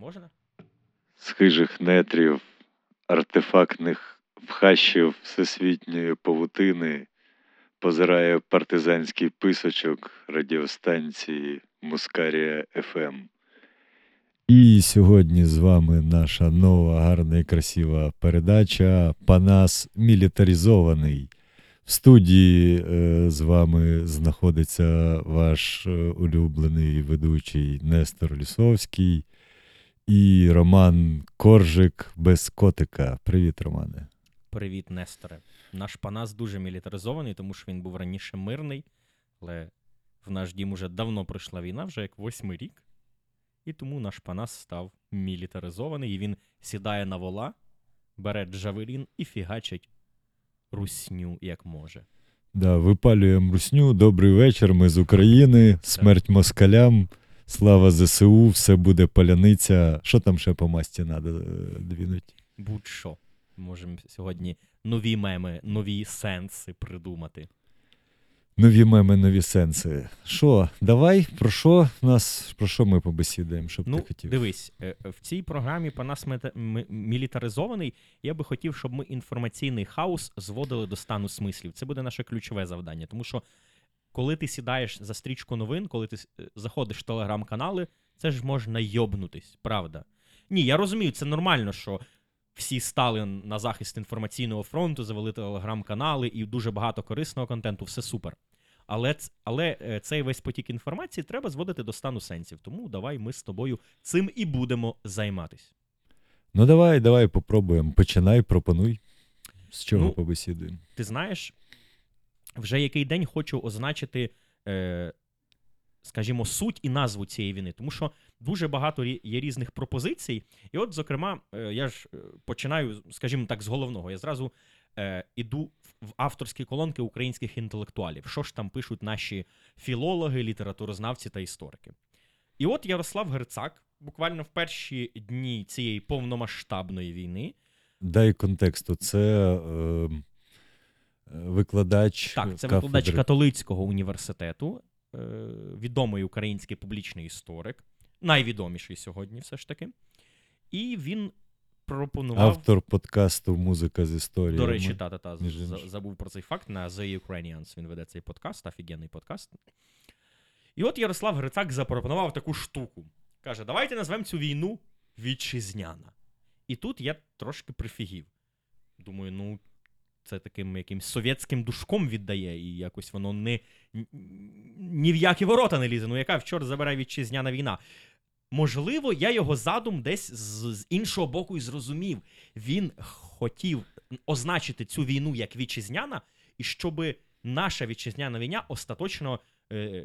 Можна? З хижих нетрів, артефактних вхащів всесвітньої павутини позирає партизанський писочок радіостанції «Мускарія-ФМ». І сьогодні з вами наша нова, гарна і красива передача «Панас мілітаризований». В студії з вами знаходиться ваш улюблений ведучий Нестор Лісовський і Роман Коржик без котика. Привіт, Романе. Привіт, Несторе. Наш панас дуже мілітаризований, тому що він був раніше мирний, але в наш дім уже давно пройшла війна, вже як 8-й рік. І тому наш панас став мілітаризований, і він сідає на вола, бере джавелін і фігачить русню, як може. Да, випалюємо русню. Добрий вечір, ми з України. Смерть москалям. Слава ЗСУ, все буде паляниця. Що там ще по масті треба двінуть? Будь-що. Можемо сьогодні нові меми, нові сенси придумати. Нові меми, нові сенси. Що, давай, про що ми побесідаємо, щоб ти хотів? Дивись, в цій програмі «Панас мілітаризований» я би хотів, щоб ми інформаційний хаос зводили до стану смислів. Це буде наше ключове завдання, тому що коли ти сідаєш за стрічку новин, коли ти заходиш в телеграм-канали, це ж можна йобнутись, правда? Ні, я розумію, це нормально, що всі стали на захист інформаційного фронту, завели телеграм-канали і дуже багато корисного контенту, все супер. Але цей весь потік інформації треба зводити до стану сенсів, тому давай ми з тобою цим і будемо займатися. Ну давай, попробуємо. Починай, пропонуй. З чого побесідуємо? Ти знаєш, вже який день хочу означити, скажімо, суть і назву цієї війни, тому що дуже багато є різних пропозицій. І от, зокрема, я ж починаю, скажімо так, з головного. Я зразу іду в авторські колонки українських інтелектуалів. Що ж там пишуть наші філологи, літературознавці та історики. І от Ярослав Герцак буквально в перші дні цієї повномасштабної війни... Дай контексту, це... Викладач... Так, це викладач Католицького університету, відомий український публічний історик, найвідоміший сьогодні все ж таки. І він пропонував... Автор подкасту «Музика з історією». До речі, забув про цей факт, на The Ukrainians він веде цей подкаст, офігенний подкаст. І от Ярослав Грицак запропонував таку штуку. Каже, давайте назвемо цю війну «Вітчизняна». І тут я трошки прифігів. Думаю, це таким якимсь совєтським душком віддає, і якось воно ні в які ворота не лізе. Ну яка вчора забере вітчизняна війна? Можливо, я його задум десь з іншого боку і зрозумів. Він хотів означити цю війну як вітчизняна, і щоб наша вітчизняна війна остаточно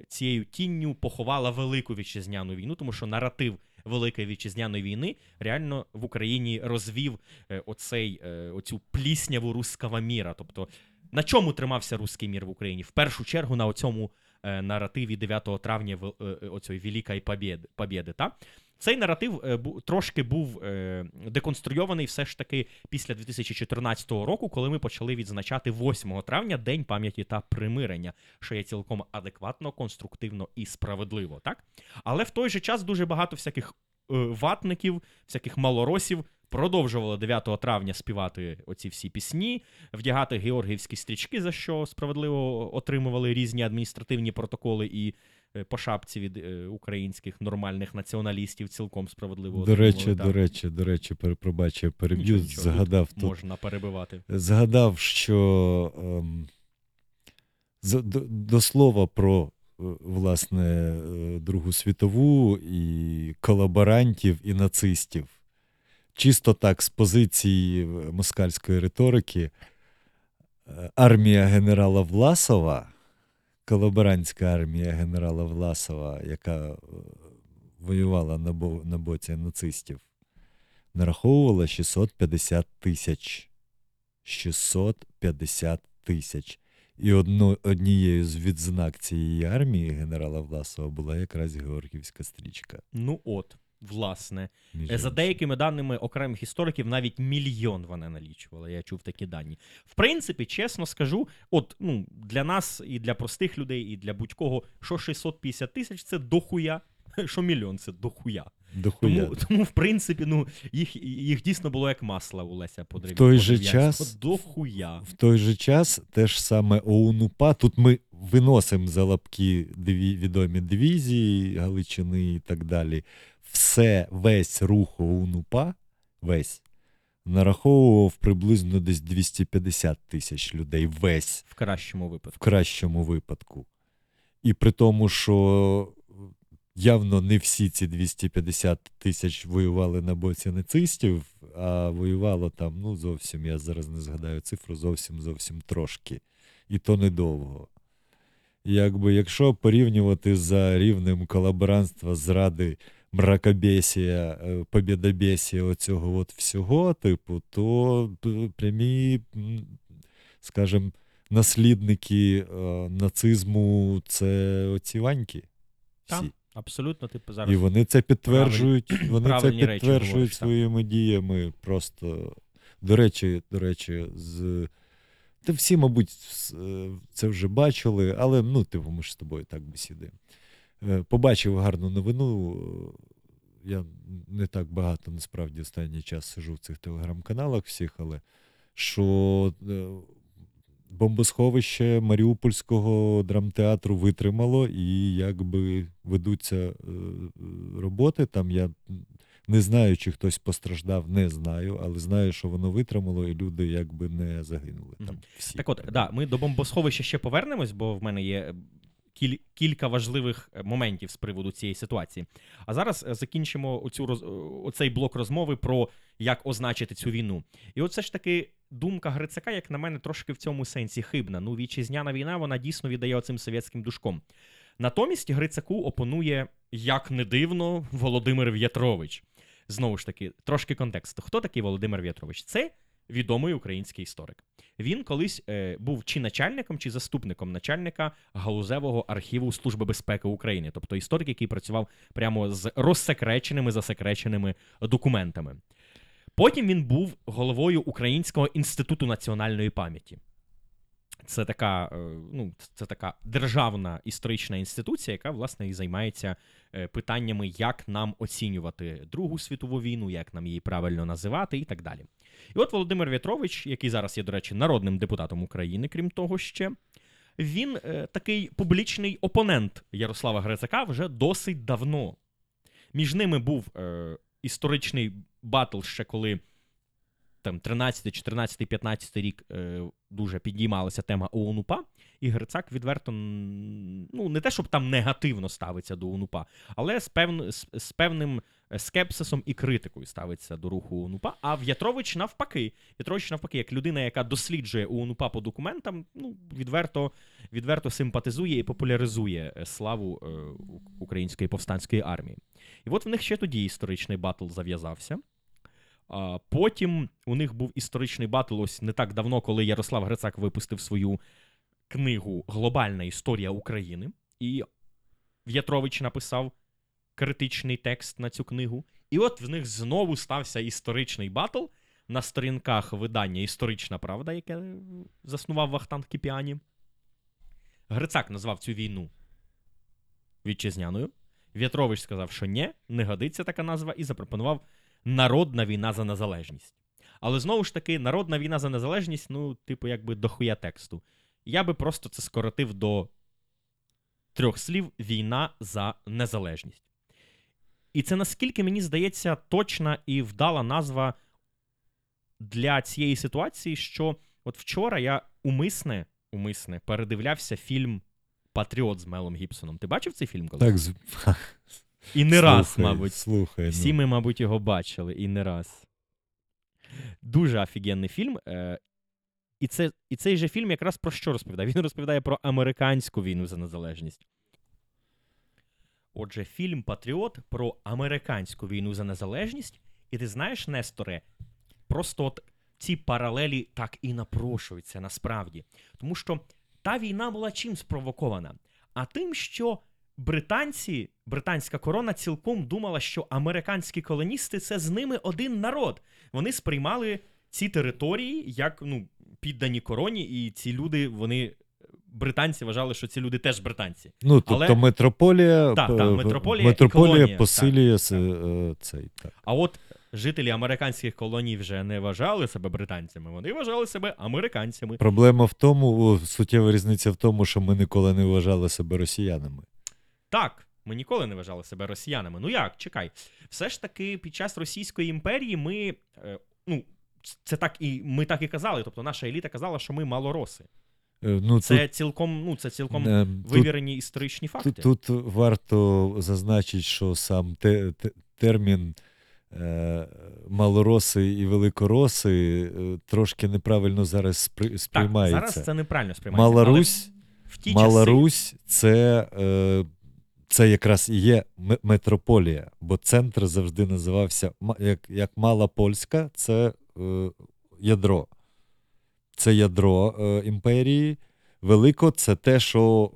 цією тінню поховала велику вітчизняну війну, тому що наратив Великої Вітчизняної війни реально в Україні розвів оцю плісняву руського міра. Тобто, на чому тримався руський мір в Україні? В першу чергу на оцьому наративі 9 травня оцьої Великої Побєди. Цей наратив трошки був деконструйований все ж таки після 2014 року, коли ми почали відзначати 8 травня День пам'яті та примирення, що є цілком адекватно, конструктивно і справедливо, так? Але в той же час дуже багато всяких ватників, всяких малоросів продовжували 9 травня співати оці всі пісні, вдягати георгіївські стрічки, за що справедливо отримували різні адміністративні протоколи і по шапці від українських нормальних націоналістів цілком справедливо. До речі, пробач, я переб'ю, згадав тут. Можна перебивати. Згадав, що до слова про, власне, Другу світову і колаборантів, і нацистів. Чисто так, з позиції москальської риторики, армія генерала Власова, колаборантська армія генерала Власова, яка воювала на боці нацистів, нараховувала 650 тисяч. І однією з відзнак цієї армії генерала Власова була якраз георгіївська стрічка. Ну от, власне. За деякими даними окремих істориків, навіть 1 мільйон вона налічувала. Я чув такі дані. В принципі, чесно скажу, от для нас, і для простих людей, і для будь-кого, що 650 тисяч – це дохуя. що мільйон – це дохуя. Тому, в принципі, ну, їх дійсно було як масла у Леся Подрів'янського. В той же час те ж саме ОУН-УПА. Тут ми виносимо за лапки відомі дивізії Галичини і так далі. Весь рух ОУН-УПА, весь, нараховував приблизно десь 250 тисяч людей. Весь. В кращому випадку. І при тому, що явно не всі ці 250 тисяч воювали на боці нацистів, а воювало там, ну, зовсім, я зараз не згадаю цифру, зовсім трошки. І то недовго. Якби, якщо порівнювати за рівнем колаборантства, зради, мракобесія, побєдобесія оцього от всього, типу, то прямі, скажімо, наслідники нацизму – це оці ваньки всі. Так, абсолютно. Типу, зараз і вони це підтверджують, своїми діями. Просто, до речі, та всі, мабуть, це вже бачили, але, ну, типу, ми ж з тобою так бесідаємо. Побачив гарну новину, я не так багато, насправді, останній час сижу в цих телеграм-каналах всіх, але що бомбосховище Маріупольського драмтеатру витримало і якби ведуться роботи там. Я не знаю, чи хтось постраждав, не знаю, але знаю, що воно витримало, і люди якби не загинули там всі. Так от, да, ми до бомбосховища ще повернемось, бо в мене є кілька важливих моментів з приводу цієї ситуації. А зараз закінчимо оцей блок розмови про як означити цю війну. І от все ж таки думка Грицака, як на мене, трошки в цьому сенсі хибна. Ну, вітчизняна війна, вона дійсно віддає оцим совєтським душком. Натомість Грицаку опонує, як не дивно, Володимир В'ятрович. Знову ж таки, трошки контексту. Хто такий Володимир В'ятрович? Це відомий український історик. Він колись був чи начальником, чи заступником начальника галузевого архіву Служби безпеки України. Тобто історик, який працював прямо з розсекреченими, засекреченими документами. Потім він був головою Українського інституту національної пам'яті. Це така, ну, це така державна історична інституція, яка, власне, і займається питаннями, як нам оцінювати Другу світову війну, як нам її правильно називати і так далі. І от Володимир В'ятрович, який зараз є, до речі, народним депутатом України, крім того ще, він такий публічний опонент Ярослава Грицака вже досить давно. Між ними був історичний батл ще коли там 13, 14, 15 рік дуже підіймалася тема ОУН-УПА, і Грицак відверто, ну, не те, щоб там негативно ставиться до ОУН-УПА, але з певним скепсисом і критикою ставиться до руху ОУН-УПА, а В'ятрович навпаки. В'ятрович навпаки, як людина, яка досліджує ОУН-УПА по документам, ну, відверто симпатизує і популяризує славу Української повстанської армії. І от в них ще тоді історичний батл зав'язався. А потім у них був історичний батл ось не так давно, коли Ярослав Грицак випустив свою книгу «Глобальна історія України». І В'ятрович написав критичний текст на цю книгу. І от в них знову стався історичний батл на сторінках видання «Історична правда», яке заснував Вахтанг Кіпіані. Грицак назвав цю війну вітчизняною. В'ятрович сказав, що ні, не годиться така назва, і запропонував «Народна війна за незалежність». Але знову ж таки, «Народна війна за незалежність», ну, типу, якби дохуя тексту. Я би просто це скоротив до 3 слів «Війна за незалежність». І це, наскільки мені здається, точна і вдала назва для цієї ситуації, що от вчора я умисне передивлявся фільм «Патріот» з Мелом Гібсоном. Ти бачив цей фільм колись? Так, і не раз, мабуть. Слухай, всі ми, мабуть, його бачили, і не раз. Дуже офігенний фільм. І цей же фільм якраз про що розповідає? Він розповідає про американську війну за незалежність. Отже, фільм «Патріот» про американську війну за незалежність. І ти знаєш, Несторе, просто от ці паралелі так і напрошуються насправді. Тому що та війна була чим спровокована? А тим, що британська корона цілком думала, що американські колоністи – це з ними один народ. Вони сприймали ці території як, ну, піддані короні, і ці люди, вони британці вважали, що ці люди теж британці. Ну, тобто метрополія посилює цей. А от жителі американських колоній вже не вважали себе британцями, вони вважали себе американцями. Проблема в тому, суттєва різниця в тому, що ми ніколи не вважали себе росіянами. Так, ми ніколи не вважали себе росіянами. Ну як, чекай. Все ж таки під час Російської імперії ми, це так і ми так і казали, тобто наша еліта казала, що ми малороси. Це цілком вивірені історичні факти. Тут варто зазначити, що сам термін малороси і великороси трошки неправильно зараз сприймається. Так, зараз це неправильно сприймається. Маларусь це якраз і є метрополія, бо центр завжди називався, як Мала Польська, це ядро. Це ядро імперії. Велико – це те, що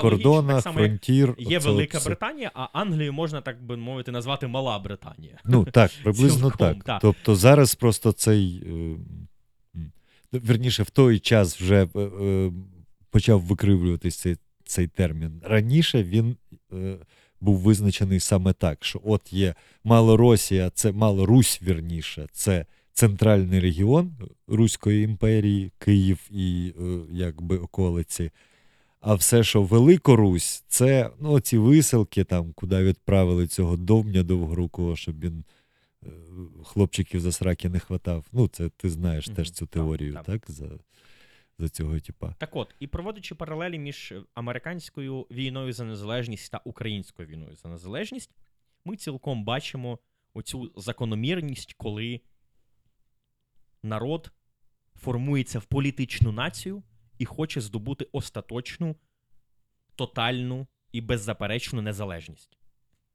кордонах, фронтір. Є Велика Британія, а Англію можна, так би мовити, назвати Мала Британія. Ну так, приблизно так. Та. Тобто зараз просто цей, верніше, в той час вже почав викривлюватись цей термін. Раніше він був визначений саме так, що от є Малоросія, це Малорусь, верніше, це центральний регіон Руської імперії, Київ і якби околиці. А все, що Великорусь, це ці висилки, там, куди відправили цього Довбня довгорукого, щоб він хлопчиків за сраки не хватав. Це ти знаєш теж цю теорію, так? За цього типа. Так от, і проводячи паралелі між американською війною за незалежність та українською війною за незалежність, ми цілком бачимо оцю закономірність, коли народ формується в політичну націю і хоче здобути остаточну, тотальну і беззаперечну незалежність.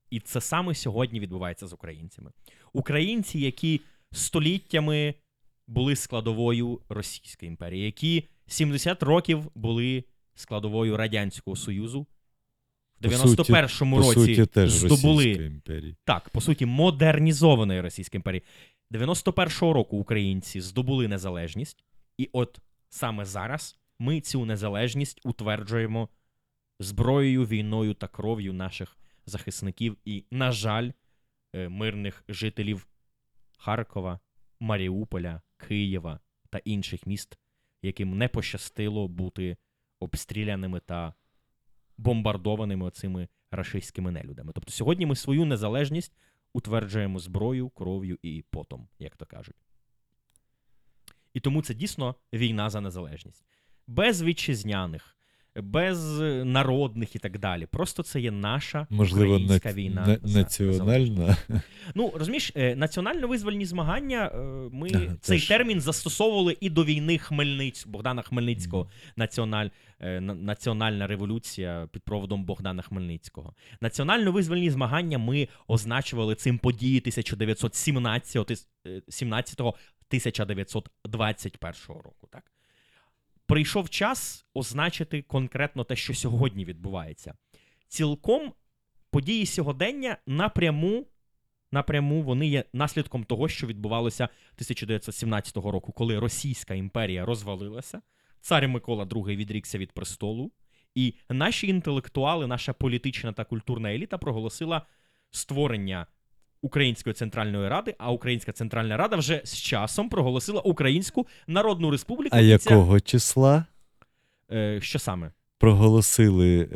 І це саме сьогодні відбувається з українцями. Українці, які століттями були складовою Російської імперії, які 70 років були складовою Радянського Союзу, в 91-му році здобули, так, по суті, модернізованої Російської імперії. 91-го року українці здобули незалежність, і от саме зараз ми цю незалежність утверджуємо зброєю, війною та кров'ю наших захисників і, на жаль, мирних жителів Харкова, Маріуполя, Києва та інших міст, яким не пощастило бути обстріляними та бомбардованими оцими рашистськими нелюдами. Тобто сьогодні ми свою незалежність утверджуємо зброю, кров'ю і потом, як то кажуть. І тому це дійсно війна за незалежність. Без вітчизняних, без народних і так далі. Просто це є наша українська війна. Можливо, національна. Розумієш, національно-визвольні змагання, ми цей термін застосовували і до війни Богдана Хмельницького. Національна революція під проводом Богдана Хмельницького. Національно-визвольні змагання ми означували цим події 1917-1921 року, так? Прийшов час означити конкретно те, що сьогодні відбувається. Цілком події сьогодення напряму вони є наслідком того, що відбувалося 1917 року, коли Російська імперія розвалилася, цар Микола II відрікся від престолу, і наші інтелектуали, наша політична та культурна еліта проголосила створення Української Центральної Ради, а Українська Центральна Рада вже з часом проголосила Українську Народну Республіку. А якого числа? Що саме? Проголосили,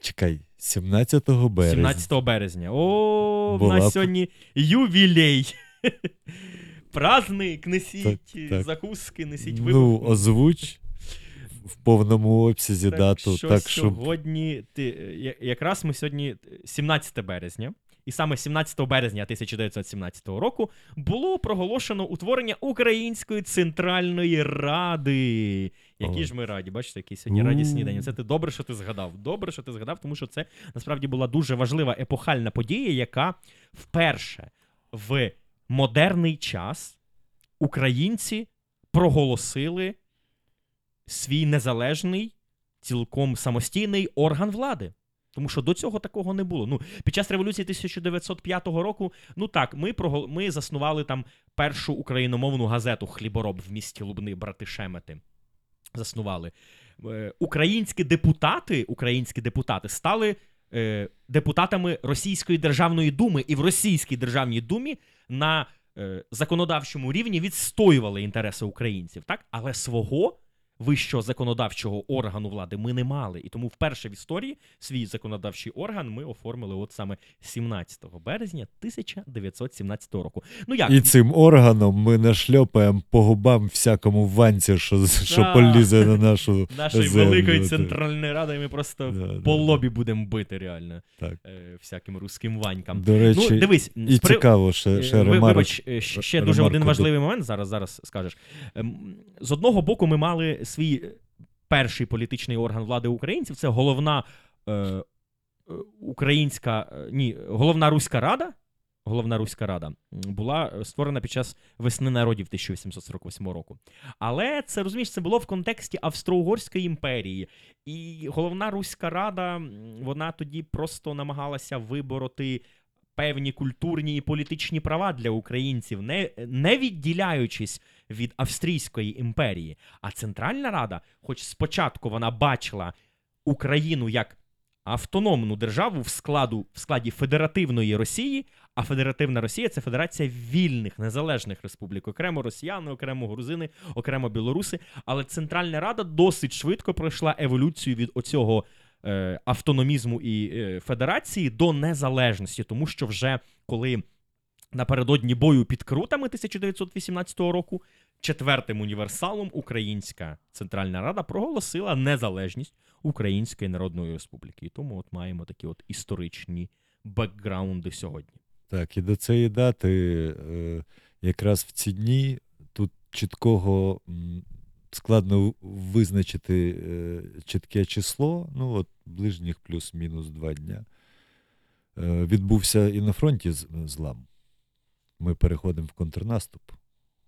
чекай, 17 березня. 17 березня. О, в нас сьогодні ювілей. Праздник, несіть закуски, несіть вибухи. Озвуч. В повному обсязі дату. Так, що сьогодні, якраз ми сьогодні 17 березня, і саме 17 березня 1917 року було проголошено утворення Української Центральної Ради. Які ж ми раді, бачите, який сьогодні радісний день. Це ти добре, що ти згадав. Добре, що ти згадав, тому що це насправді була дуже важлива епохальна подія, яка вперше в модерний час українці проголосили свій незалежний, цілком самостійний орган влади. Тому що до цього такого не було. Під час революції 1905 року, ми заснували там першу україномовну газету «Хлібороб» в місті Лубни, брати Шемети. заснували. Українські депутати стали депутатами Російської Державної Думи, і в Російській Державній Думі на законодавчому рівні відстоювали інтереси українців, так? Але свого вищого законодавчого органу влади ми не мали. І тому вперше в історії свій законодавчий орган ми оформили от саме 17 березня 1917 року. Ну, як? І цим органом ми нашльопаємо по губам всякому ванці, що полізе на нашу нашої землю. Великої Центральної Ради, і ми просто по лобі будемо бити реально всяким руським ванькам. До речі, ну, дивись, і цікаво ще ремарок. Ще дуже один важливий момент, зараз скажеш. З одного боку ми мали свій перший політичний орган влади українців, це Головна Руська Рада була створена під час Весни народів 1848 року. Але це, розумієш, це було в контексті Австро-Угорської імперії. І Головна Руська Рада, вона тоді просто намагалася вибороти певні культурні і політичні права для українців, не відділяючись від Австрійської імперії. А Центральна Рада, хоч спочатку вона бачила Україну як автономну державу в складі Федеративної Росії, а Федеративна Росія – це федерація вільних, незалежних республік. Окремо росіяни, окремо грузини, окремо білоруси. Але Центральна Рада досить швидко пройшла еволюцію від оцього автономізму і федерації до незалежності, тому що вже коли напередодні бою під Крутами 1918 року четвертим універсалом Українська Центральна Рада проголосила незалежність Української Народної Республіки. І тому от маємо такі от історичні бекграунди сьогодні. Так, і до цієї дати якраз в ці дні тут чіткого складно визначити чітке число, ну от ближніх плюс-мінус 2 дня. Відбувся і на фронті злам. Ми переходимо в контрнаступ.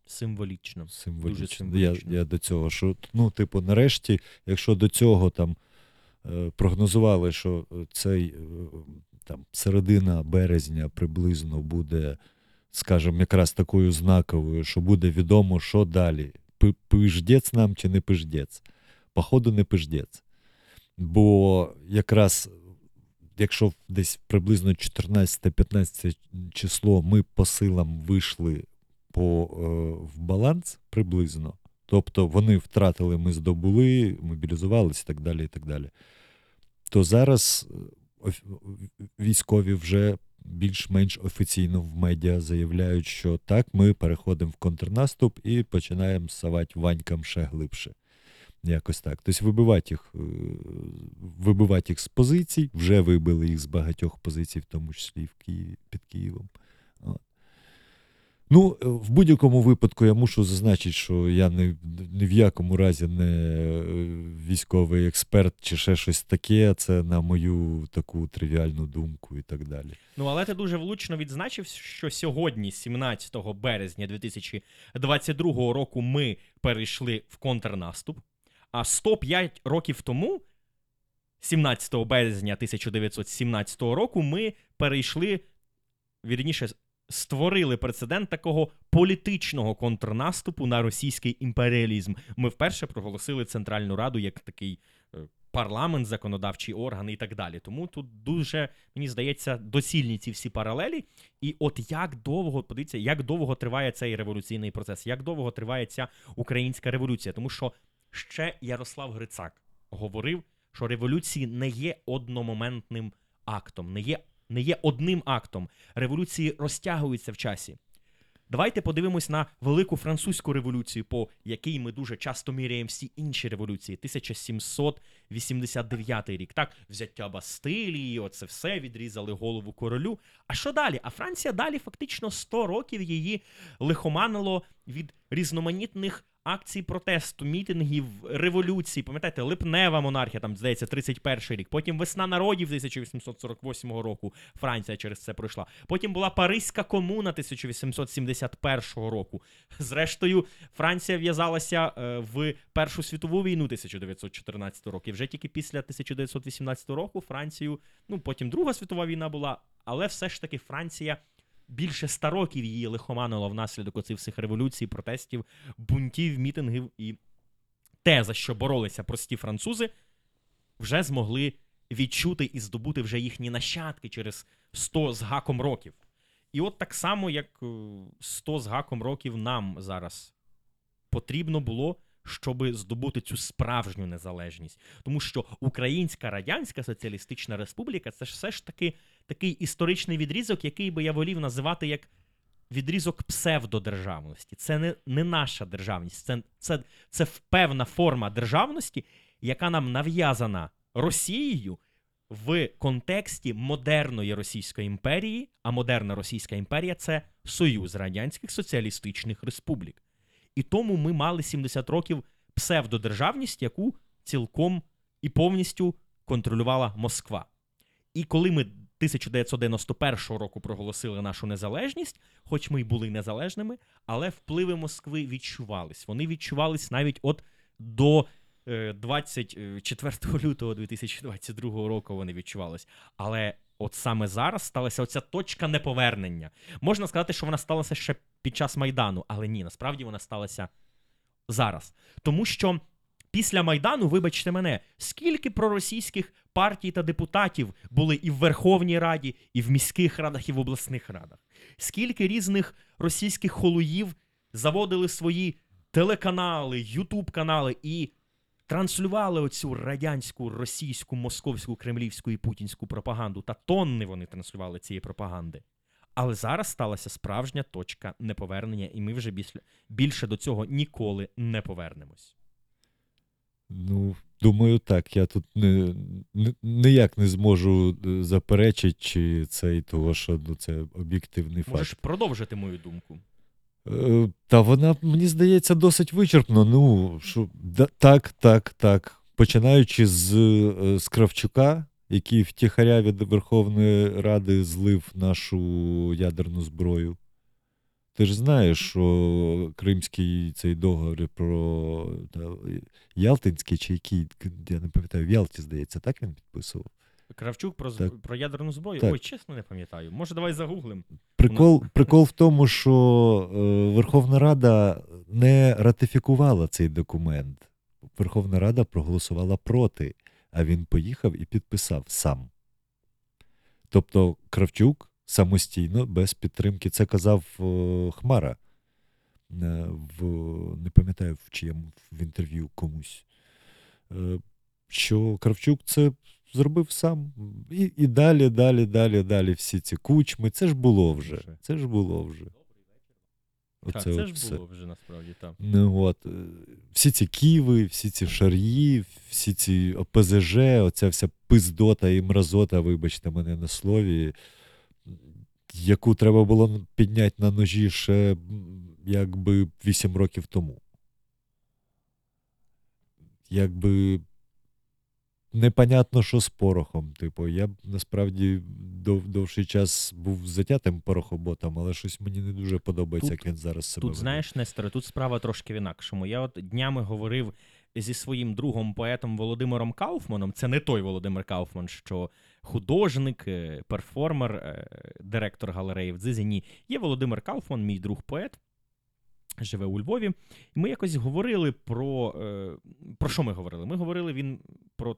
Символічно. Дуже символічно. Я до цього, що, ну, типу, нарешті, якщо до цього там прогнозували, що цей там середина березня приблизно буде, скажімо, якраз такою знаковою, що буде відомо, що далі. Пиждець нам чи не пиждець? Походу, не пиждець. Бо якраз, якщо десь приблизно 14-15 число ми по силам вийшли в баланс приблизно, тобто вони втратили, ми здобули, мобілізувалися і так далі, і так далі, то зараз військові вже більш-менш офіційно в медіа заявляють, що так, ми переходимо в контрнаступ і починаємо ссавати ванькам ще глибше. Якось так. Тобто вибивати їх з позицій, вже вибили їх з багатьох позицій, в тому числі під Києвом. От. Ну, в будь-якому випадку я мушу зазначити, що я ні в якому разі не військовий експерт чи ще щось таке, це на мою таку тривіальну думку і так далі. Ну, але ти дуже влучно відзначив, що сьогодні, 17 березня 2022 року, ми перейшли в контрнаступ, а 105 років тому, 17 березня 1917 року, ми перейшли, вірніше, створили прецедент такого політичного контрнаступу на російський імперіалізм. Ми вперше проголосили Центральну Раду як такий парламент, законодавчий орган і так далі. Тому тут дуже, мені здається, доцільні ці всі паралелі. І от як довго триває цей революційний процес, як довго триває ця українська революція. Тому що ще Ярослав Грицак говорив, що революції не є одномоментним актом, не є одним актом. Революції розтягуються в часі. Давайте подивимось на Велику Французьку революцію, по якій ми дуже часто міряємо всі інші революції. 1789 рік. Так, взяття Бастилії, оце все, відрізали голову королю. А що далі? А Франція далі фактично 100 років її лихоманило від різноманітних акцій протесту, мітингів, революцій. Пам'ятаєте, Липнева монархія, там, здається, 31-й рік. Потім Весна народів 1848 року. Франція через це пройшла. Потім була Паризька комуна 1871 року. Зрештою, Франція в'язалася в Першу світову війну 1914 року. І вже тільки після 1918 року Францію, ну, потім Друга світова війна була, але все ж таки Франція більше 100 років її лихоманило внаслідок оцих всіх революцій, протестів, бунтів, мітингів і те, за що боролися прості французи, вже змогли відчути і здобути вже їхні нащадки через 100 з гаком років. І от так само, як 100 з гаком років нам зараз потрібно було, щоб здобути цю справжню незалежність. Тому що Українська Радянська Соціалістична Республіка – це ж все ж таки такий історичний відрізок, який би я волів називати як відрізок псевдодержавності. Це не наша державність, це певна форма державності, яка нам нав'язана Росією в контексті модерної Російської імперії, а модерна Російська імперія – це Союз Радянських Соціалістичних Республік. І тому ми мали 70 років псевдодержавність, яку цілком і повністю контролювала Москва. І коли ми 1991 року проголосили нашу незалежність, хоч ми й були незалежними, але впливи Москви відчувались. Вони відчувались навіть от до 24 лютого 2022 року вони відчувались. Але от саме зараз сталася оця точка неповернення. Можна сказати, що вона сталася ще під час Майдану, але ні, насправді вона сталася зараз. Тому що після Майдану, вибачте мене, скільки проросійських партій та депутатів були і в Верховній Раді, і в міських радах, і в обласних радах. Скільки різних російських холуїв заводили свої телеканали, ютуб-канали і транслювали оцю радянську, російську, московську, кремлівську і путінську пропаганду. Та тонни вони транслювали цієї пропаганди. Але зараз сталася справжня точка неповернення, і ми вже більше до цього ніколи не повернемось. Ну, думаю, так. Я тут ніяк не зможу заперечити, чи це і того, що це об'єктивний факт. Можеш продовжити мою думку. Та вона, мені здається, досить вичерпно. Ну, що, так. Починаючи з Кравчука, який втіхаря від Верховної Ради злив нашу ядерну зброю. Ти ж знаєш, що Кримський цей договір про Ялтинський чи який, я не пам'ятаю, в Ялті, здається, так він підписував? Кравчук про ядерну зброю? Так. Ой, чесно не пам'ятаю. Може, давай загуглим. Прикол в тому, що Верховна Рада не ратифікувала цей документ. Верховна Рада проголосувала проти, а він поїхав і підписав сам. Тобто Кравчук самостійно, без підтримки. Це казав Хмара. Не пам'ятаю, в чиєму в інтерв'ю комусь. Що Кравчук це зробив сам. І далі всі ці кучми. Це ж було вже. Це ж було вже, насправді, так. Ну, от. Всі ці Києви, всі ці Шар'ї, всі ці ОПЗЖ, оця вся пиздота і мразота, вибачте мене на слові, яку треба було підняти на ножі ще, якби, 8 років тому. Якби непонятно, що з порохом. Типу, я насправді довший час був затятим порохоботом, але щось мені не дуже подобається, як він зараз себе веде. Знаєш, Несторе, тут справа трошки в інакшому. Я от днями говорив зі своїм другом поетом Володимиром Кауфманом. Це не той Володимир Кауфман, що художник, перформер, директор галереї в Дзизині. Є Володимир Кауфман, мій друг-поет, живе у Львові. І ми якось говорили про що ми говорили? Ми говорили про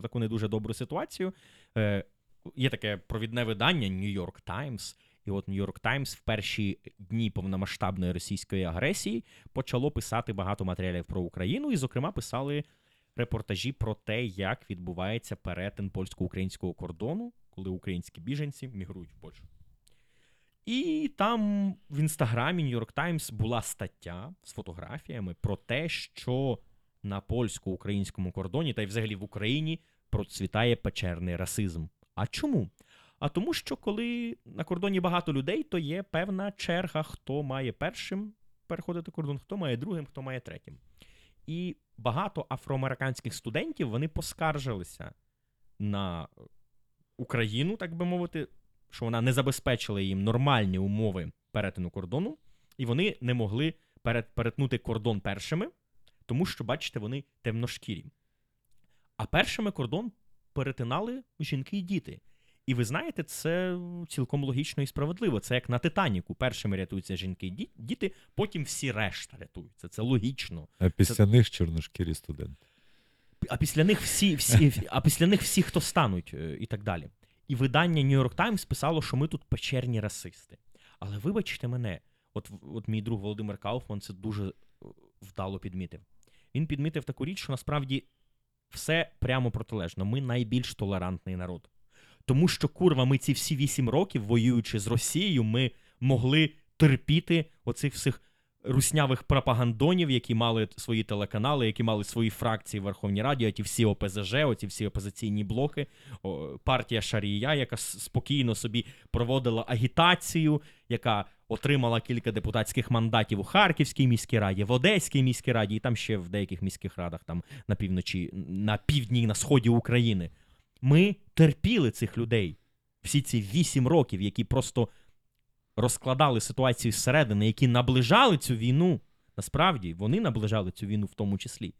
таку не дуже добру ситуацію. Є таке провідне видання New York Times. І от New York Times в перші дні повномасштабної російської агресії почало писати багато матеріалів про Україну. І, зокрема, писали репортажі про те, як відбувається перетин польсько-українського кордону, коли українські біженці мігрують в Польщу. І там в інстаграмі New York Times була стаття з фотографіями про те, що на польсько-українському кордоні, та й взагалі в Україні, процвітає печерний расизм. А чому? А тому, що коли на кордоні багато людей, то є певна черга, хто має першим переходити кордон, хто має другим, хто має третім. І багато афроамериканських студентів, вони поскаржилися на Україну, так би мовити, що вона не забезпечила їм нормальні умови перетину кордону, і вони не могли перетнути кордон першими, тому що, бачите, вони темношкірі. А першими кордон перетинали жінки і діти. І ви знаєте, це цілком логічно і справедливо. Це як на Титаніку. Першими рятуються жінки і діти, потім всі решта рятуються. Це логічно. А після них чорношкірі студенти. А після них всі, хто стануть, і так далі. І видання New York Times писало, що ми тут печерні расисти. Але вибачте мене, от мій друг Володимир Кауфман це дуже вдало підмітив. Він підмітив таку річ, що насправді все прямо протилежно. Ми найбільш толерантний народ. Тому що, курва, ми ці всі 8 років, воюючи з Росією, ми могли терпіти оцих всіх руснявих пропагандонів, які мали свої телеканали, які мали свої фракції в Верховній Раді, оті всі ОПЗЖ, оті всі опозиційні блоки, партія Шарія, яка спокійно собі проводила агітацію, яка отримала кілька депутатських мандатів у Харківській міській раді, в Одеській міській раді і там ще в деяких міських радах там на півночі, на півдні і на сході України. Ми терпіли цих людей всі ці 8 років, які просто розкладали ситуацію зсередини, які наближали цю війну. Насправді, вони наближали цю війну в тому числі.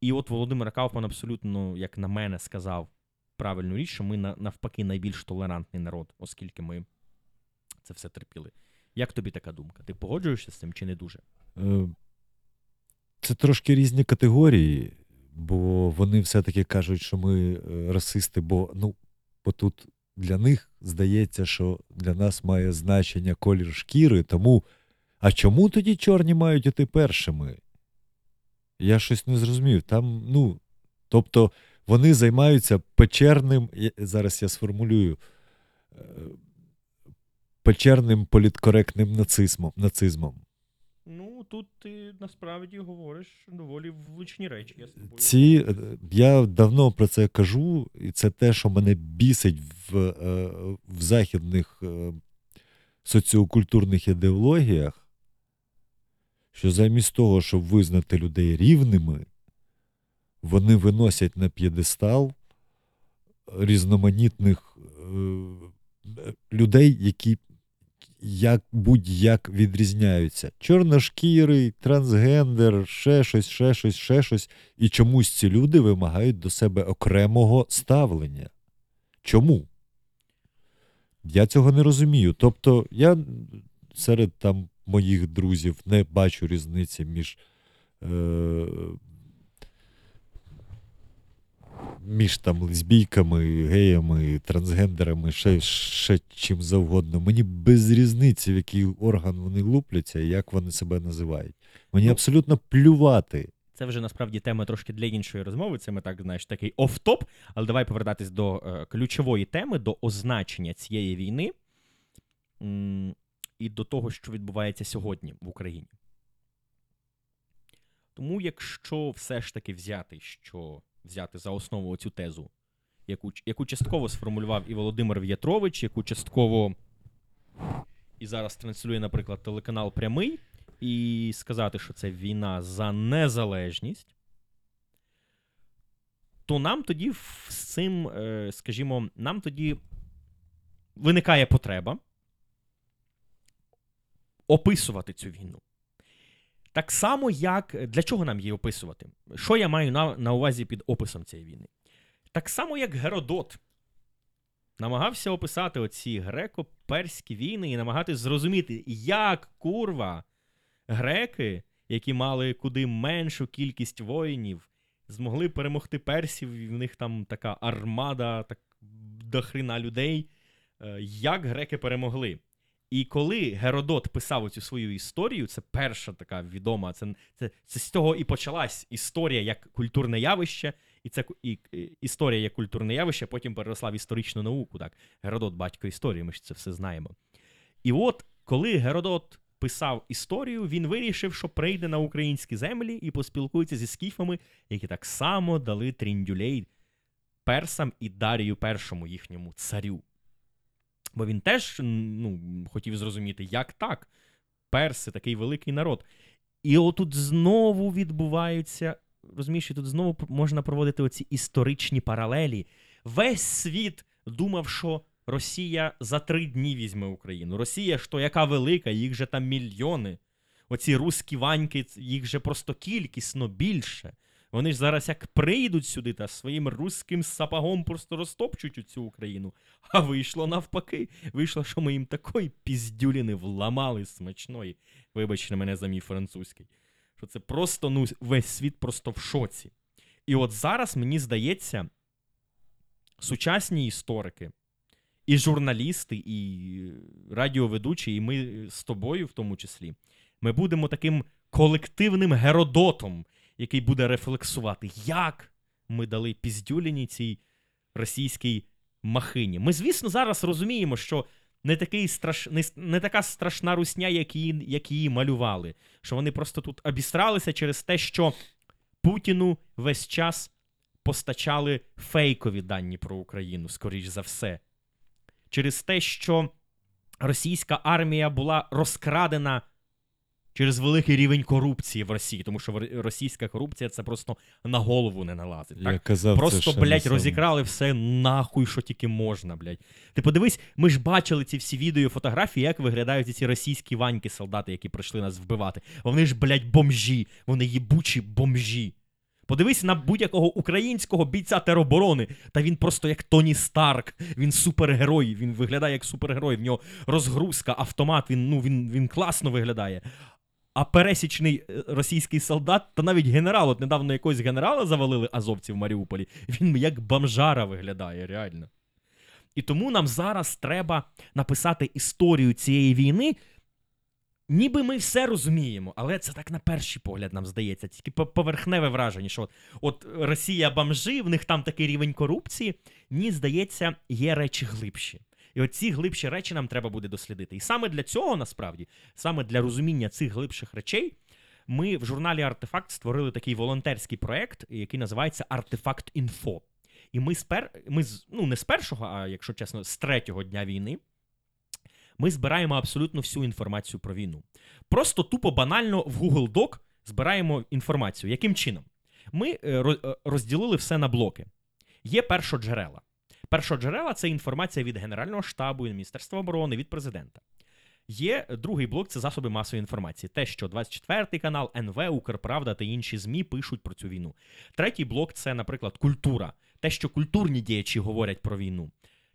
І от Володимир Кауфман абсолютно, як на мене, сказав правильну річ, що ми, навпаки, найбільш толерантний народ, оскільки ми це все терпіли. Як тобі така думка? Ти погоджуєшся з цим чи не дуже? Це трошки різні категорії, бо вони все-таки кажуть, що ми расисти, бо тут для них здається, що для нас має значення колір шкіри, тому, а чому тоді чорні мають іти першими? Я щось не зрозумів. Там, тобто вони займаються печерним, зараз я сформулюю, печерним політкоректним нацизмом. Тут ти насправді говориш доволі влучні речі. Я давно про це кажу, і це те, що мене бісить в західних соціокультурних ідеологіях, що замість того, щоб визнати людей рівними, вони виносять на п'єдестал різноманітних людей, які як будь-як відрізняються. Чорношкірий, трансгендер, ще щось. І чомусь ці люди вимагають до себе окремого ставлення. Чому? Я цього не розумію. Тобто, я серед там моїх друзів не бачу різниці між там лесбійками, геями, трансгендерами, ще чим завгодно. Мені без різниці, в який орган вони лупляться і як вони себе називають. Мені абсолютно плювати. Це вже насправді тема трошки для іншої розмови. Це ми так, знаєш, такий оф-топ. Але давай повертатись до ключової теми, до означення цієї війни і до того, що відбувається сьогодні в Україні. Тому якщо все ж таки взяти за основу цю тезу, яку частково сформулював і Володимир В'ятрович, яку частково і зараз транслює, наприклад, телеканал «Прямий», і сказати, що це війна за незалежність, то нам тоді з цим, скажімо, нам тоді виникає потреба описувати цю війну. Так само, як... Для чого нам її описувати? Що я маю на увазі під описом цієї війни? Так само, як Геродот намагався описати оці греко-перські війни і намагатись зрозуміти, як, курва, греки, які мали куди меншу кількість воїнів, змогли перемогти персів, і в них там така армада, так дохріна людей, як греки перемогли. І коли Геродот писав оцю свою історію, це перша така відома, це з цього і почалась історія як культурне явище, і це історія як культурне явище потім переросла в історичну науку. Так? Геродот – батько історії, ми ж це все знаємо. І от, коли Геродот писав історію, він вирішив, що прийде на українські землі і поспілкується зі скіфами, які так само дали тріндюлей персам і Дарію І, їхньому царю. Бо він теж хотів зрозуміти, як так? Перси, такий великий народ. І отут знову відбуваються, розумієш, і тут знову можна проводити оці історичні паралелі. Весь світ думав, що Росія за 3 дні візьме Україну. Росія, що яка велика, їх же там мільйони. Оці русські ваньки, їх же просто кількісно більше. Вони ж зараз як прийдуть сюди та своїм руським сапогом просто розтопчуть у цю Україну. А вийшло навпаки. Вийшло, що ми їм такої піздюліни вламали смачної. Вибачте мене за мій французький. Що це просто, ну, весь світ просто в шоці. І от зараз, мені здається, сучасні історики, і журналісти, і радіоведучі, і ми з тобою в тому числі, ми будемо таким колективним Геродотом, який буде рефлексувати, як ми дали піздюліні цій російській махині. Ми, звісно, зараз розуміємо, що не така страшна русня, як її малювали. Що вони просто тут обісралися через те, що Путіну весь час постачали фейкові дані про Україну, скоріш за все. Через те, що російська армія була розкрадена через великий рівень корупції в Росії, тому що російська корупція це просто на голову не налазить. Так? Казав, просто, блядь, розікрали все нахуй, що тільки можна, блядь. Ти подивись, ми ж бачили ці всі відео і фотографії, як виглядають ці російські ваньки-солдати, які прийшли нас вбивати. Вони ж, блядь, бомжі, вони їбучі бомжі. Подивись на будь-якого українського бійця тероборони, та він просто як Тоні Старк, він супергерой, він виглядає як супергерой, в нього розгрузка, автомат, він класно виглядає. А пересічний російський солдат, та навіть генерал, от недавно якогось генерала завалили азовці в Маріуполі, він як бомжара виглядає, реально. І тому нам зараз треба написати історію цієї війни. Ніби ми все розуміємо, але це так на перший погляд нам здається, тільки поверхневе враження, що от Росія бомжи, в них там такий рівень корупції. Ні, здається, є речі глибші. І оці глибші речі нам треба буде дослідити. І саме для цього, насправді, саме для розуміння цих глибших речей, ми в журналі «Артефакт» створили такий волонтерський проєкт, який називається «Артефакт-Інфо». І з третього дня війни, ми збираємо абсолютно всю інформацію про війну. Просто тупо банально в Google Doc збираємо інформацію. Яким чином? Ми розділили все на блоки. Є першоджерела. Першоджерела – це інформація від Генерального штабу, від Міністерства оборони, від президента. Є другий блок – це засоби масової інформації. Те, що 24-й канал, НВ, Укрправда та інші ЗМІ пишуть про цю війну. Третій блок – це, наприклад, культура. Те, що культурні діячі говорять про війну.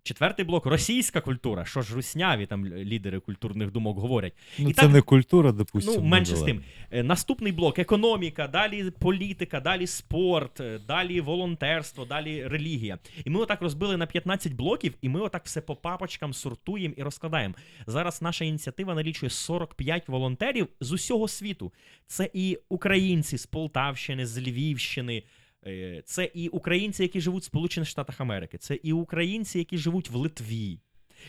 Четвертий блок – російська культура. Що ж русняві там лідери культурних думок говорять. Ну, це так, не культура, допустимо. Ну, менше з тим. Наступний блок – економіка, далі політика, далі спорт, далі волонтерство, далі релігія. І ми отак розбили на 15 блоків, і ми отак все по папочкам сортуємо і розкладаємо. Зараз наша ініціатива налічує 45 волонтерів з усього світу. Це і українці з Полтавщини, з Львівщини, це і українці, які живуть в Сполучених Штатах Америки, це і українці, які живуть в Литві,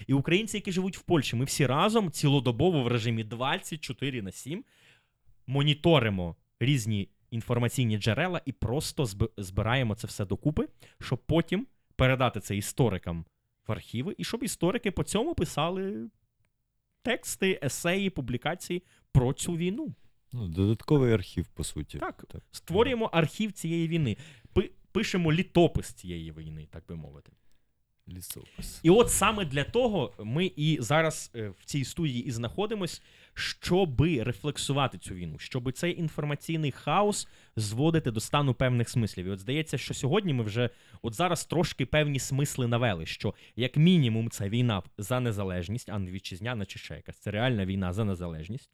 і українці, які живуть в Польщі. Ми всі разом цілодобово в режимі 24/7 моніторимо різні інформаційні джерела і просто збираємо це все докупи, щоб потім передати це історикам в архіви, і щоб історики по цьому писали тексти, есеї, публікації про цю війну. Ну, додатковий архів, по суті. Так. Створюємо архів цієї війни. Пишемо літопис цієї війни, так би мовити. Лісопис. І от саме для того ми і зараз в цій студії і знаходимось, щоби рефлексувати цю війну, щоби цей інформаційний хаос зводити до стану певних смислів. І от здається, що сьогодні ми вже от зараз трошки певні смисли навели, що як мінімум це війна за незалежність, а не вітчизняна чи ще якась. Це реальна війна за незалежність.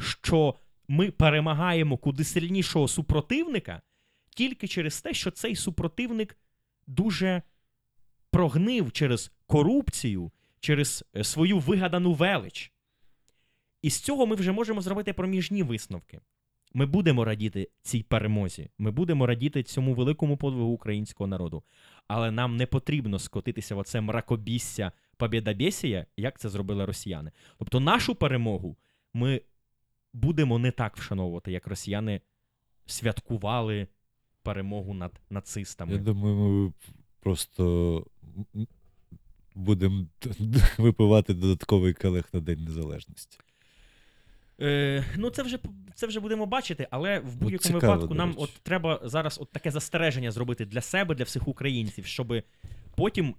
Що ми перемагаємо куди сильнішого супротивника тільки через те, що цей супротивник дуже прогнив через корупцію, через свою вигадану велич. І з цього ми вже можемо зробити проміжні висновки. Ми будемо радіти цій перемозі, ми будемо радіти цьому великому подвигу українського народу. Але нам не потрібно скотитися в оце мракобісся побєдобєсія, як це зробили росіяни. Тобто нашу перемогу ми будемо не так вшановувати, як росіяни святкували перемогу над нацистами. Я думаю, ми просто будемо випивати додатковий келих на День Незалежності. Це вже будемо бачити, але в будь-якому випадку нам от треба зараз от таке застереження зробити для себе, для всіх українців, щоб потім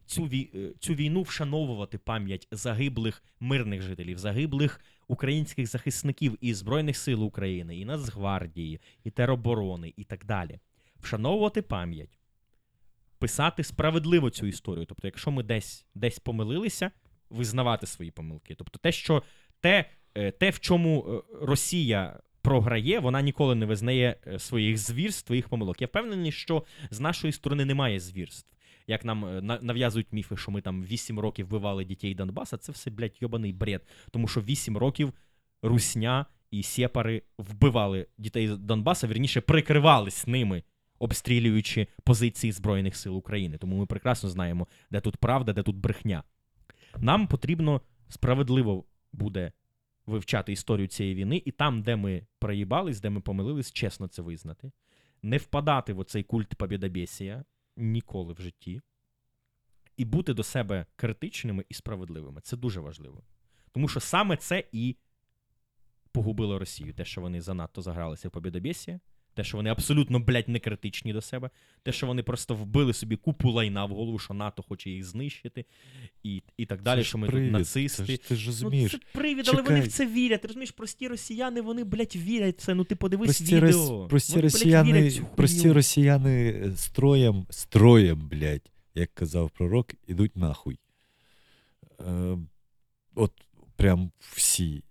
цю війну вшановувати пам'ять загиблих мирних жителів, загиблих українських захисників і Збройних сил України, і Нацгвардії, і тероборони, і так далі. вшановувати пам'ять, писати справедливо цю історію. Тобто, якщо ми десь помилилися, визнавати свої помилки. Тобто, те, в чому Росія програє, вона ніколи не визнає своїх звірств, своїх помилок. Я впевнений, що з нашої сторони немає звірств. Як нам нав'язують міфи, що ми там 8 років вбивали дітей Донбаса, це все, блядь, йобаний бред. Тому що 8 років русня і сєпари вбивали дітей Донбаса, вірніше, прикривались ними, обстрілюючи позиції Збройних сил України. Тому ми прекрасно знаємо, де тут правда, де тут брехня. Нам потрібно справедливо буде вивчати історію цієї війни, і там, де ми проїбались, де ми помилились, чесно це визнати. Не впадати в оцей культ побєдобєсія ніколи в житті. І бути до себе критичними і справедливими. Це дуже важливо. Тому що саме це і погубило Росію. Те, що вони занадто загралися в побєдобєсія, те, що вони абсолютно, блядь, не критичні до себе, те, що вони просто вбили собі купу лайна в голову, що НАТО хоче їх знищити, і так далі, що ми привід, тут нацисти. Ти ж розумієш. Ну, це привід, чекай. Але вони в це вірять. Ти розумієш, прості росіяни, вони, блядь, вірять це. Ну ти подивись відео. Прості росіяни строєм, блядь, як казав пророк, ідуть нахуй. От прям всі.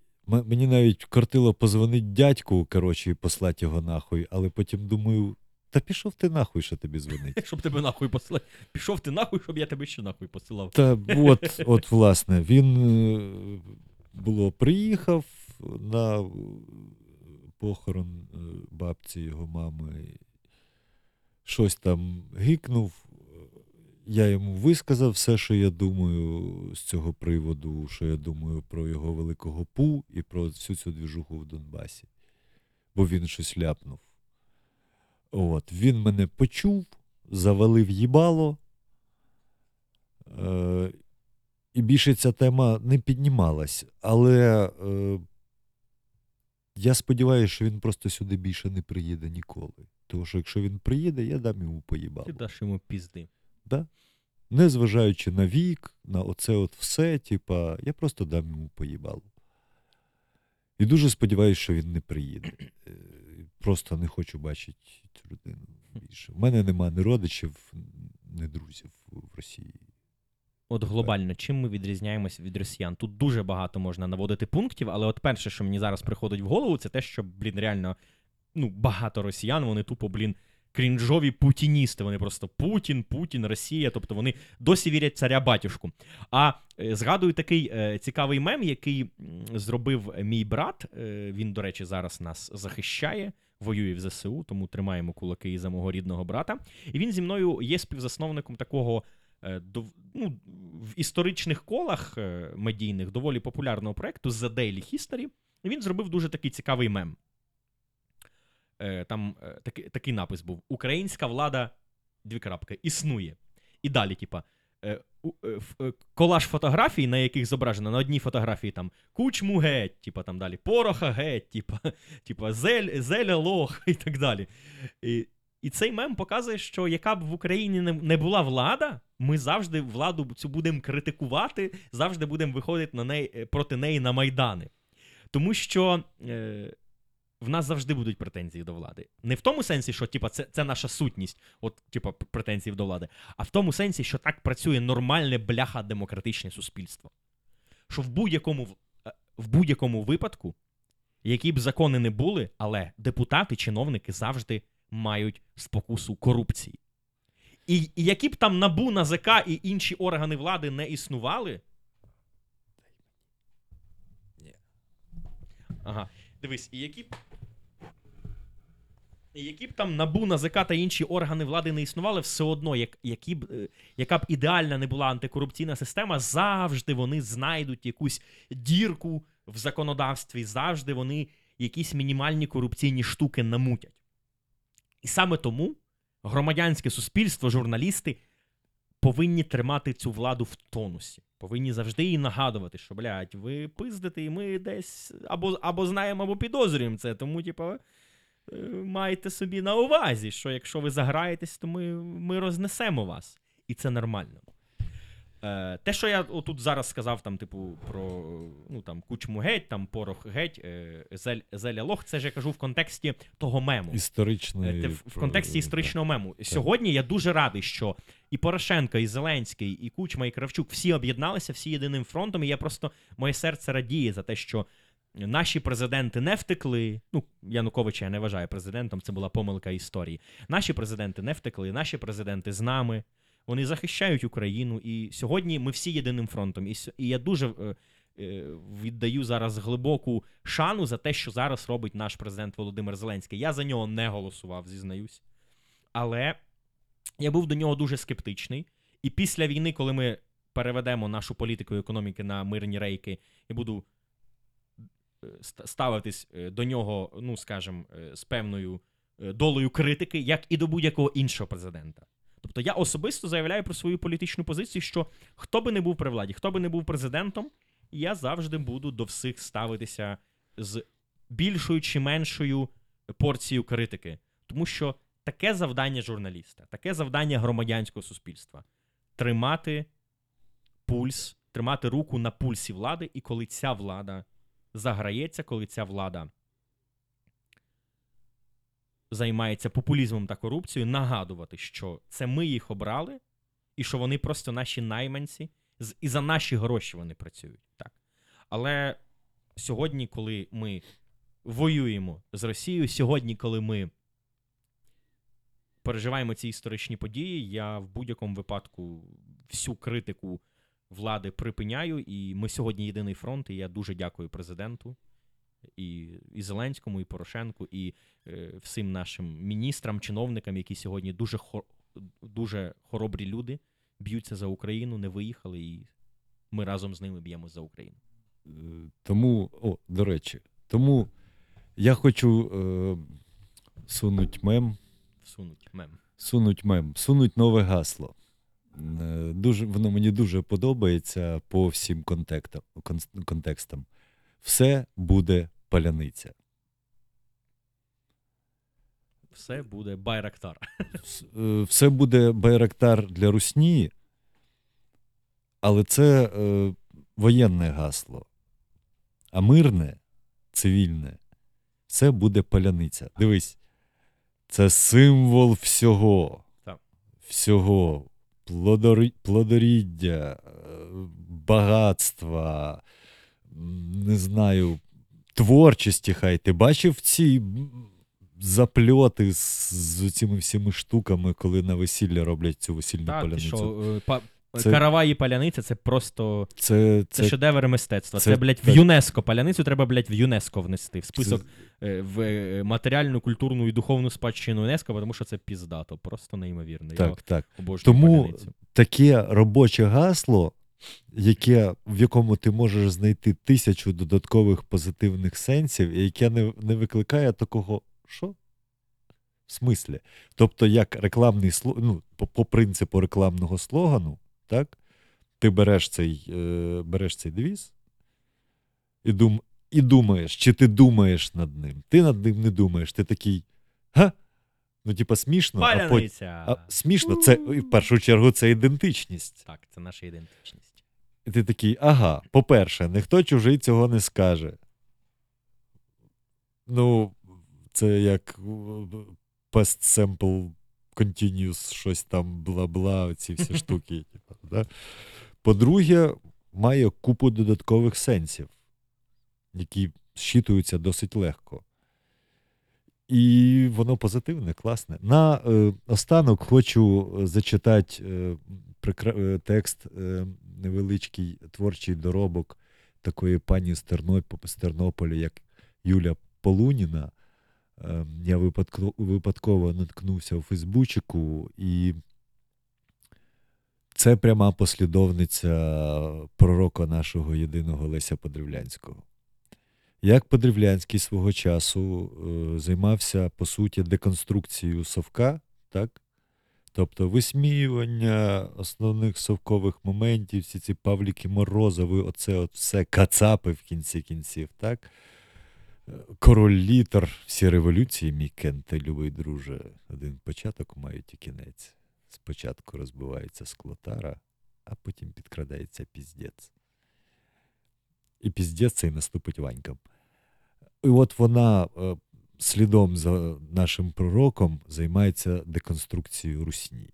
Мені навіть кортило позвонить дядьку, коротше, і послати його нахуй, але потім думаю, та пішов ти нахуй, що тобі дзвонить. Щоб тебе нахуй послати. Пішов ти нахуй, щоб я тебе ще нахуй посилав. Та от власне, він приїхав на похорон бабці його мами, щось там гикнув, я йому висказав все, що я думаю з цього приводу, що я думаю про його великого пу і про всю цю двіжуху в Донбасі. Бо він щось ляпнув. От. Він мене почув, завалив їбало. І більше ця тема не піднімалась. Але я сподіваюся, що він просто сюди більше не приїде ніколи. Тому що якщо він приїде, я дам йому поїбало. Ти даш йому пізди. Да? Незважаючи на вік, на оце от все, типа, я просто дам йому поїбало. І дуже сподіваюся, що він не приїде. Просто не хочу бачити цю людину більше. У мене нема ні родичів, ні друзів в Росії. От глобально, чим ми відрізняємося від росіян? Тут дуже багато можна наводити пунктів, але от перше, що мені зараз приходить в голову, це те, що, блін, реально, ну, багато росіян, вони тупо, блін, крінжові путіністи, вони просто Путін, Росія, тобто вони досі вірять царя-батюшку. А згадую такий цікавий мем, який зробив мій брат, він, до речі, зараз нас захищає, воює в ЗСУ, тому тримаємо кулаки і за мого рідного брата. І він зі мною є співзасновником такого, ну, в історичних колах медійних доволі популярного проєкту The Daily History, і він зробив дуже такий цікавий мем. Там такий напис був: українська влада : існує. І далі, типа, колаж фотографій, на яких зображено, на одній фотографії там Кучму геть, типа, там далі Пороха геть, типа Зеля лох і так далі. І цей мем показує, що яка б в Україні не була влада, ми завжди владу цю будемо критикувати, завжди будемо виходити проти неї на майдани. Тому що в нас завжди будуть претензії до влади. Не в тому сенсі, що типа, це наша сутність, от типа претензії до влади, а в тому сенсі, що так працює нормальне, бляха, демократичне суспільство. Що в будь-якому випадку, які б закони не були, але депутати, чиновники завжди мають спокусу корупції. І які б там НАБУ, НАЗК і інші органи влади не існували... Ага. Дивись, і які б там НАБУ, НАЗК та інші органи влади не існували, все одно, яка б ідеальна не була антикорупційна система, завжди вони знайдуть якусь дірку в законодавстві, завжди вони якісь мінімальні корупційні штуки намутять. І саме тому громадянське суспільство, журналісти повинні тримати цю владу в тонусі. Повинні завжди їй нагадувати, що, блядь, ви пиздите, і ми десь або знаємо, або підозрюємо це. Тому, типа, майте собі на увазі, що якщо ви заграєтесь, то ми рознесемо вас. І це нормально. Те, що я отут зараз сказав, там, типу, про ну, там, Кучму геть, там, Порох геть, Зеля лох, це ж я кажу в контексті того мему. В контексті історичного мему. Так. Сьогодні я дуже радий, що і Порошенко, і Зеленський, і Кучма, і Кравчук всі об'єдналися, всі єдиним фронтом, і я просто, моє серце радіє за те, що наші президенти не втекли, ну, Януковича я не вважаю президентом, це була помилка історії. Наші президенти не втекли, наші президенти з нами. Вони захищають Україну, і сьогодні ми всі єдиним фронтом. І я дуже віддаю зараз глибоку шану за те, що зараз робить наш президент Володимир Зеленський. Я за нього не голосував, зізнаюсь. Але я був до нього дуже скептичний. І після війни, коли ми переведемо нашу політику і економіки на мирні рейки, я буду ставитись до нього, ну, скажімо, з певною долею критики, як і до будь-якого іншого президента. Тобто я особисто заявляю про свою політичну позицію, що хто би не був при владі, хто би не був президентом, я завжди буду до всіх ставитися з більшою чи меншою порцією критики. Тому що таке завдання журналіста, таке завдання громадянського суспільства – тримати пульс, тримати руку на пульсі влади, і коли ця влада заграється, коли ця влада займається популізмом та корупцією, нагадувати, що це ми їх обрали, і що вони просто наші найманці, і за наші гроші вони працюють. Так. Але сьогодні, коли ми воюємо з Росією, сьогодні, коли ми переживаємо ці історичні події, я в будь-якому випадку всю критику влади припиняю, і ми сьогодні єдиний фронт, і я дуже дякую президенту. І Зеленському, і Порошенку, і всім нашим міністрам, чиновникам, які сьогодні дуже хоробрі люди, б'ються за Україну, не виїхали, і ми разом з ними б'ємося за Україну. Тому, до речі, тому я хочу сунуть нове гасло. Воно мені дуже подобається по всім контекстам. Все буде паляниця. Все буде байрактар. Все буде байрактар для русні, але це воєнне гасло. А мирне, цивільне, все буде паляниця. Дивись, це символ всього. Так. Всього. Плодоріддя, багатства, не знаю, творчості хай. Ти бачив ці запльоти з цими всіми штуками, коли на весілля роблять цю весільну паляницю? Караваї паляниця — це просто це шедевр мистецтва. Це, блядь, в ЮНЕСКО. Паляницю треба, блядь, в ЮНЕСКО внести. В список в матеріальну, культурну і духовну спадщину ЮНЕСКО, тому що це піздато. Просто неймовірно. Так. Тому паляницю. Таке робоче гасло, в якому ти можеш знайти 1000 додаткових позитивних сенсів, і яке не викликає такого, що? В смислі? Тобто, як рекламний слоган, по принципу рекламного слогану, так? Ти береш цей девіз і думаєш, чи ти думаєш над ним. Ти над ним не думаєш, ти такий, смішно. Паляниця. Смішно, це в першу чергу це ідентичність. Так, це наша ідентичність. І ти такий, по-перше, ніхто чужий цього не скаже. Це як past sample continuous, щось там, бла-бла, ці всі штуки. Да? По-друге, має купу додаткових сенсів, які зчитуються досить легко. І воно позитивне, класне. На останок хочу зачитати текст невеличкий творчий доробок такої пані з Тернополя, як Юля Полуніна. Я випадково наткнувся у Фейсбучику, і це пряма послідовниця пророка нашого єдиного Леся Подрівлянського. Як Подрівлянський свого часу займався, по суті, деконструкцією совка, так? Тобто висміювання основних совкових моментів, всі ці Павліки Морозови, оце все кацапи в кінці кінців, так? Король літер, всі революції, мій Кенте, любий друже, один початок мають і кінець. Спочатку розбивається склотара, а потім підкрадається піздець. І піздець цей наступить Ванькам. І от вона слідом за нашим пророком займається деконструкцією русні.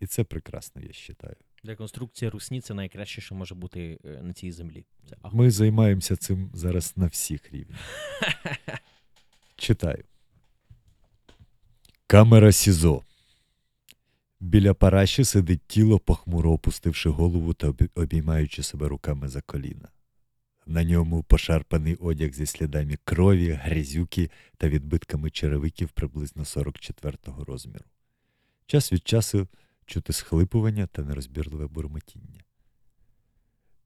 І це прекрасно, я вважаю. Деконструкція русні – це найкраще, що може бути на цій землі. Ми займаємося цим зараз на всіх рівнях. Читаю. Камера СІЗО. Біля параші сидить тіло, похмуро опустивши голову та обіймаючи себе руками за коліна. На ньому пошарпаний одяг зі слідами крові, грязюки та відбитками черевиків приблизно 44-го розміру. Час від часу чути схлипування та нерозбірливе бурмотіння.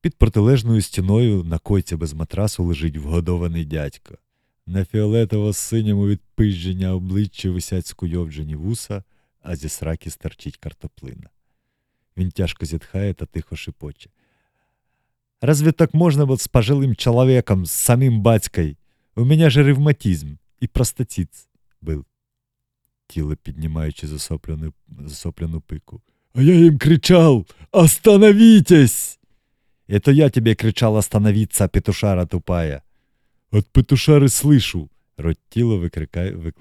Під протилежною стіною на койці без матрасу лежить вгодований дядько. На фіолетово-синьому від пиждження обличчя висять скуйовджені вуса, а зі сраки старчить картоплина. Він тяжко зітхає та тихо шепоче. «Разве так можно вот с пожилым человеком, с самим батькой? У меня же ревматизм и простатит был». Тіло піднімаючи засоплену пику. «А я им кричал, остановитесь!» «Это я тебе кричал остановиться, петушара тупая!» «От петушари слышу!» Рот тіло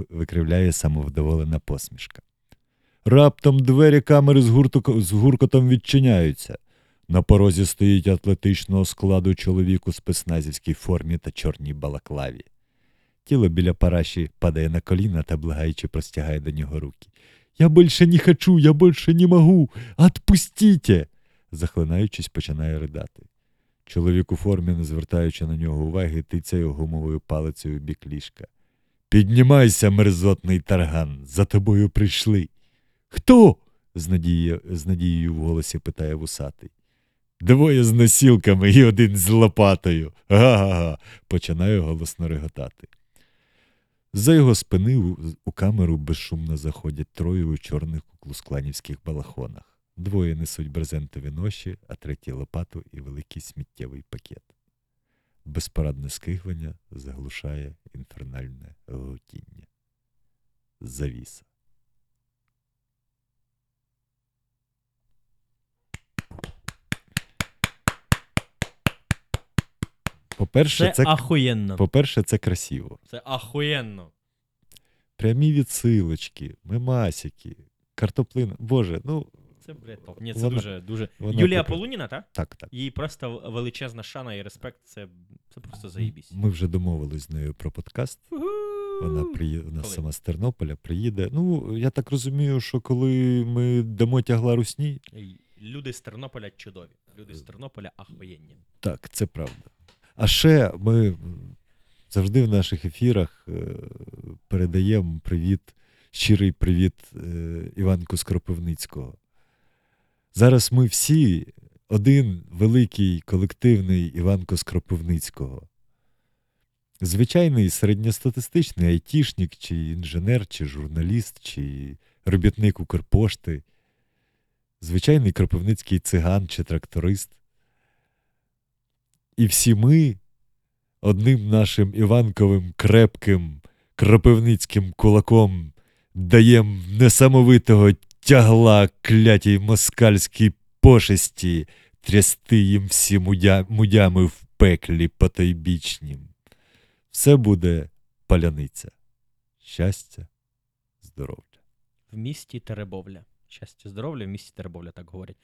викривляє самовдоволена посмішка. Раптом двері камери з гуркотом відчиняються. На порозі стоїть атлетичного складу чоловік у спецназівській формі та чорній балаклаві. Тіло біля параші падає на коліна та благаючи простягає до нього руки. «Я більше не хочу, я більше не можу! Отпустіть!» Захлинаючись, починає ридати. Чоловік у формі, не звертаючи на нього уваги, тицяє гумовою палицею в бік ліжка. «Піднімайся, мерзотний тарган! За тобою прийшли!» «Хто?» – з надією в голосі питає вусатий. «Двоє з носілками і один з лопатою. Га-га-га!» – починає голосно реготати. За його спини у камеру безшумно заходять троє у чорних куклускланівських балахонах. Двоє несуть брезентові ноші, а третій – лопату і великий сміттєвий пакет. Безпорадне скиглення заглушає інфернальне гутіння. Завіса. По-перше, це ахуєнно. По-перше, це красиво. Це ахуєнно. Прямі відсилочки, мемасики, картоплина. Боже, ну... Це, блядь, ні, це вона, дуже, дуже... Юлія Полуніна, так? Так, так. Їй просто величезна шана і респект. Це просто заєбісь. Ми вже домовились з нею про подкаст. Вона сама з Тернополя приїде. Ну, я так розумію, що коли ми дамо тягла русні... Люди з Тернополя чудові. Люди з Тернополя ахуєнні. Так, це правда. А ще ми завжди в наших ефірах передаємо привіт, щирий привіт Іванку Скропивницького. Зараз ми всі один великий колективний Іванко Скропивницького. Звичайний середньостатистичний айтішник, чи інженер, чи журналіст, чи робітник Укрпошти. Звичайний кропивницький циган чи тракторист. І всі ми одним нашим Іванковим крепким кропивницьким кулаком даєм несамовитого тягла клятій москальській пошесті, трясти їм всі мудями в пеклі потойбічнім. Все буде паляниця. Щастя, здоров'я. В місті Теребовля. Щастя, здоров'я в місті Теребовля, так говорять.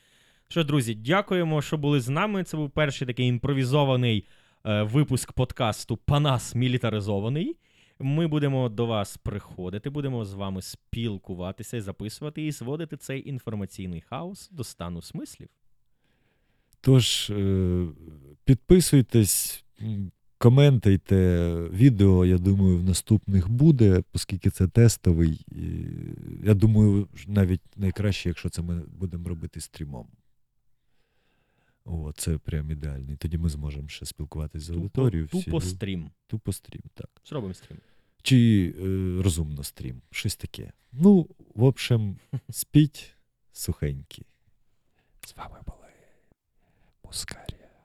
Що, друзі, дякуємо, що були з нами. Це був перший такий імпровізований випуск подкасту «Панас мілітаризований». Ми будемо до вас приходити, будемо з вами спілкуватися, записувати і зводити цей інформаційний хаос до стану смислів. Тож, підписуйтесь, коментуйте відео, я думаю, в наступних буде, оскільки це тестовий. Я думаю, навіть найкраще, якщо це ми будемо робити стрімом. О, це прям ідеально. Тоді ми зможемо ще спілкуватися з аудиторією. Тупо стрім. Тупо стрім, так. Зробимо стрім. Чи розумно стрім, щось таке. Ну, в общем, спіть сухенькі. З вами були Мускарія.